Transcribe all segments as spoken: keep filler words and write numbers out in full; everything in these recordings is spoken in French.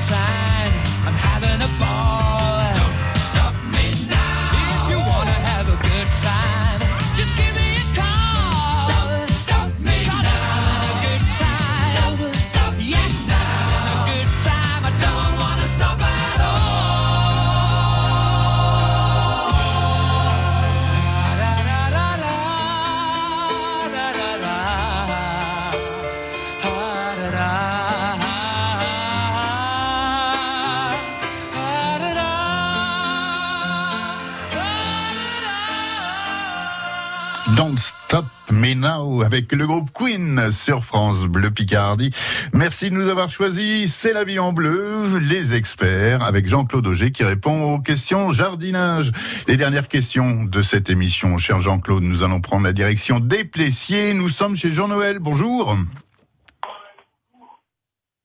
good time. I'm having a ball. Don't stop me now. If you want to have a good time, just give me a call. Don't stop me Try now. I'm having a good time. Don't stop me yes, now. I'm having a good time. I don't want to stop at all. Don't Stop Me Now avec le groupe Queen sur France Bleu Picardie. Merci de nous avoir choisis. C'est la vie en bleu, les experts, avec Jean-Claude Auger qui répond aux questions jardinage. Les dernières questions de cette émission, cher Jean-Claude, nous allons prendre la direction des Plessiers. Nous sommes chez Jean-Noël. Bonjour.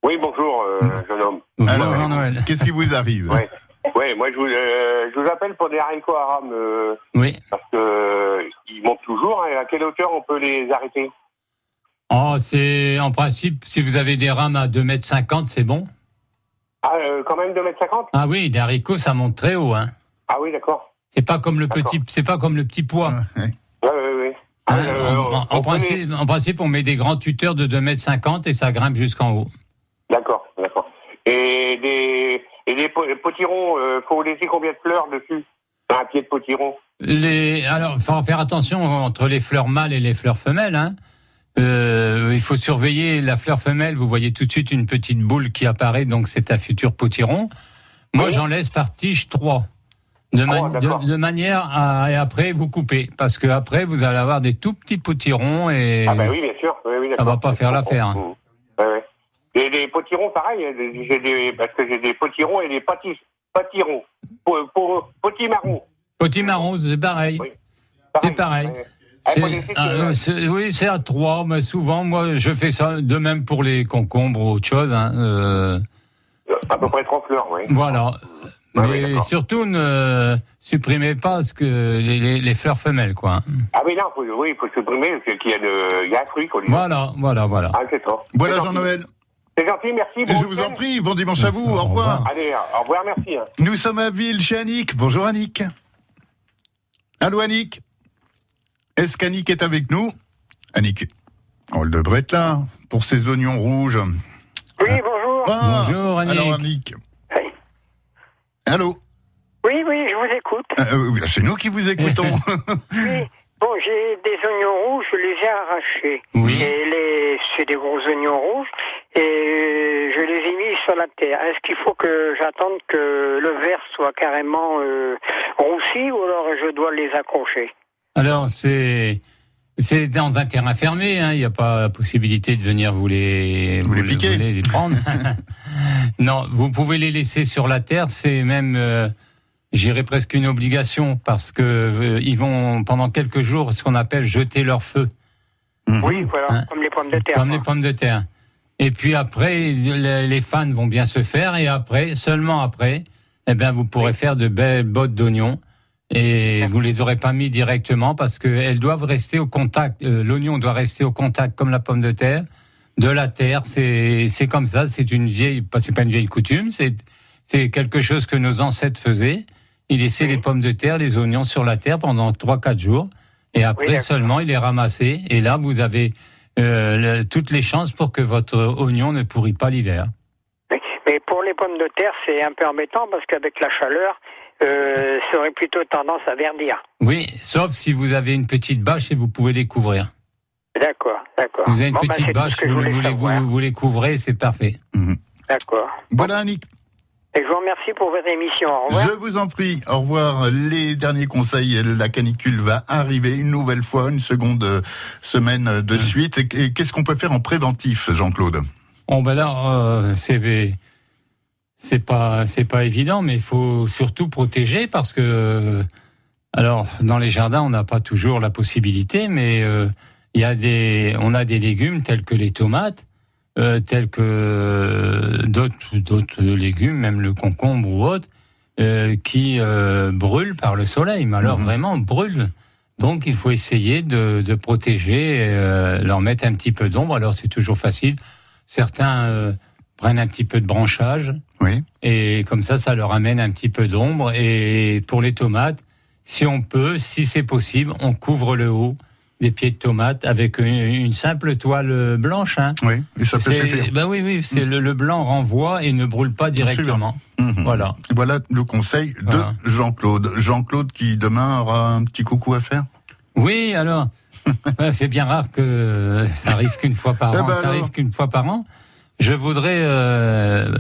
Oui, bonjour, euh, jeune homme. Bonjour, alors, Jean-Noël. Qu'est-ce qui vous arrive ? Ouais. Oui, moi je vous, euh, je vous appelle pour des haricots à rame. Euh, oui. Parce que euh, ils montent toujours. Hein, à quelle hauteur on peut les arrêter ? Oh, c'est en principe, si vous avez des rames à deux mètres cinquante, c'est bon. Ah, euh, quand même deux mètres cinquante ? Ah oui, des haricots, ça monte très haut. Hein. Ah oui, d'accord. C'est pas comme le d'accord. petit, c'est pas comme le petit pois. Oui, oui, oui. Ah, hein, euh, en, en, en, principe, en principe, on met des grands tuteurs de deux mètres cinquante et ça grimpe jusqu'en haut. D'accord, d'accord. Et des... Et les potirons, euh, faut laisser combien de fleurs dessus ? Un pied de potiron. Les, alors, faut faire attention entre les fleurs mâles et les fleurs femelles. Hein. Euh, il faut surveiller la fleur femelle. Vous voyez tout de suite une petite boule qui apparaît, donc c'est un futur potiron. Moi, oui. J'en laisse par tige trois. De, man- oh, de, de manière à, et après, vous coupez. Parce que après, vous allez avoir des tout petits potirons et... Ah ben oui, bien sûr. Oui, oui, ça va pas faire l'affaire. Mmh. Oui, oui. Et les potirons, pareil, j'ai des, parce que j'ai des potirons et des pâtis, pâtirons, po, po, potimarrons. Potimarrons, c'est pareil. Oui. pareil. C'est pareil. Euh, c'est, euh, c'est, oui, c'est à trois, mais souvent, moi, je fais ça de même pour les concombres ou autre chose. Hein, euh... À peu près trois fleurs, oui. Voilà. Ah, mais oui, surtout, ne supprimez pas ce que les, les, les fleurs femelles, quoi. Ah mais non, faut, oui, il faut supprimer, parce qu'il y a, de, il y a un fruit. Faut voilà, voilà, voilà. Ah, c'est ça. Voilà, c'est Jean-Noël. Gentil. C'est gentil, merci. Bon je vous en prie, bon dimanche à vous, au revoir. Allez, au revoir, merci. Nous sommes à Ville chez Annick. Bonjour Annick. Allô Annick. Est-ce qu'Annick est avec nous ? Annick, on le devrait être là, pour ses oignons rouges. Oui, bonjour. Ah, bonjour Annick. Alors Annick. Oui. Allô ? Oui, oui, je vous écoute. Euh, c'est nous qui vous écoutons. Oui. Bon, j'ai des oignons rouges, je les ai arrachés. Oui. Et les, c'est des gros oignons rouges et je les ai mis sur la terre. Est-ce qu'il faut que j'attende que le verre soit carrément euh, roussi ou alors je dois les accrocher ? Alors, c'est, c'est dans un terrain fermé, hein, il n'y a pas la possibilité de venir vous les, vous vous les piquer, vous les, les prendre. Non, vous pouvez les laisser sur la terre, c'est même... Euh, J'irais presque une obligation parce que euh, ils vont pendant quelques jours ce qu'on appelle jeter leur feu. Mmh. Oui, voilà, hein, comme les pommes de terre. Comme hein. les pommes de terre. Et puis après, les, les fans vont bien se faire et après, seulement après, eh bien vous pourrez oui. faire de belles bottes d'oignons et mmh. vous les aurez pas mis directement parce que elles doivent rester au contact. Euh, l'oignon doit rester au contact comme la pomme de terre de la terre. C'est c'est comme ça. C'est une vieille, c'est pas une vieille coutume. C'est c'est quelque chose que nos ancêtres faisaient. Il laissait oui. les pommes de terre, les oignons sur la terre pendant trois quatre jours. Et après oui, seulement, il les ramassait. Et là, vous avez euh, le, toutes les chances pour que votre oignon ne pourrit pas l'hiver. Oui. Mais pour les pommes de terre, c'est un peu embêtant parce qu'avec la chaleur, euh, ça aurait plutôt tendance à verdir. Oui, sauf si vous avez une petite bâche et vous pouvez les couvrir. D'accord, d'accord. Si vous avez une bon, petite ben, bâche, vous, vous, les, vous, vous les couvrez, c'est parfait. Mmh. D'accord. Voilà, Annick. Et je vous remercie pour votre émission. Au revoir. Je vous en prie. Au revoir. Les derniers conseils. La canicule va arriver une nouvelle fois, une seconde semaine de suite. Et qu'est-ce qu'on peut faire en préventif, Jean-Claude ? Bon, ben là, euh, c'est, c'est pas, c'est pas évident, mais il faut surtout protéger parce que, alors, dans les jardins, on n'a pas toujours la possibilité, mais il euh, y a des, on a des légumes tels que les tomates. Euh, tels que euh, d'autres, d'autres légumes, même le concombre ou autre, euh, qui euh, brûlent par le soleil. Mais alors mmh. vraiment brûlent. Donc il faut essayer de, de protéger, et, euh, leur mettre un petit peu d'ombre. Alors c'est toujours facile. Certains euh, prennent un petit peu de branchage. Oui. Et comme ça, ça leur amène un petit peu d'ombre. Et pour les tomates, si on peut, si c'est possible, on couvre le haut des pieds de tomates avec une, une simple toile blanche. Hein. Oui, et ça peut suffire. Ben oui, oui, c'est mmh. le, le blanc renvoie et ne brûle pas directement. Mmh. Voilà. Voilà le conseil voilà. de Jean-Claude. Jean-Claude qui demain aura un petit coucou à faire. Oui, alors, c'est bien rare que ça arrive qu'une fois par an. Eh ben ça alors. arrive qu'une fois par an. Je voudrais... Euh,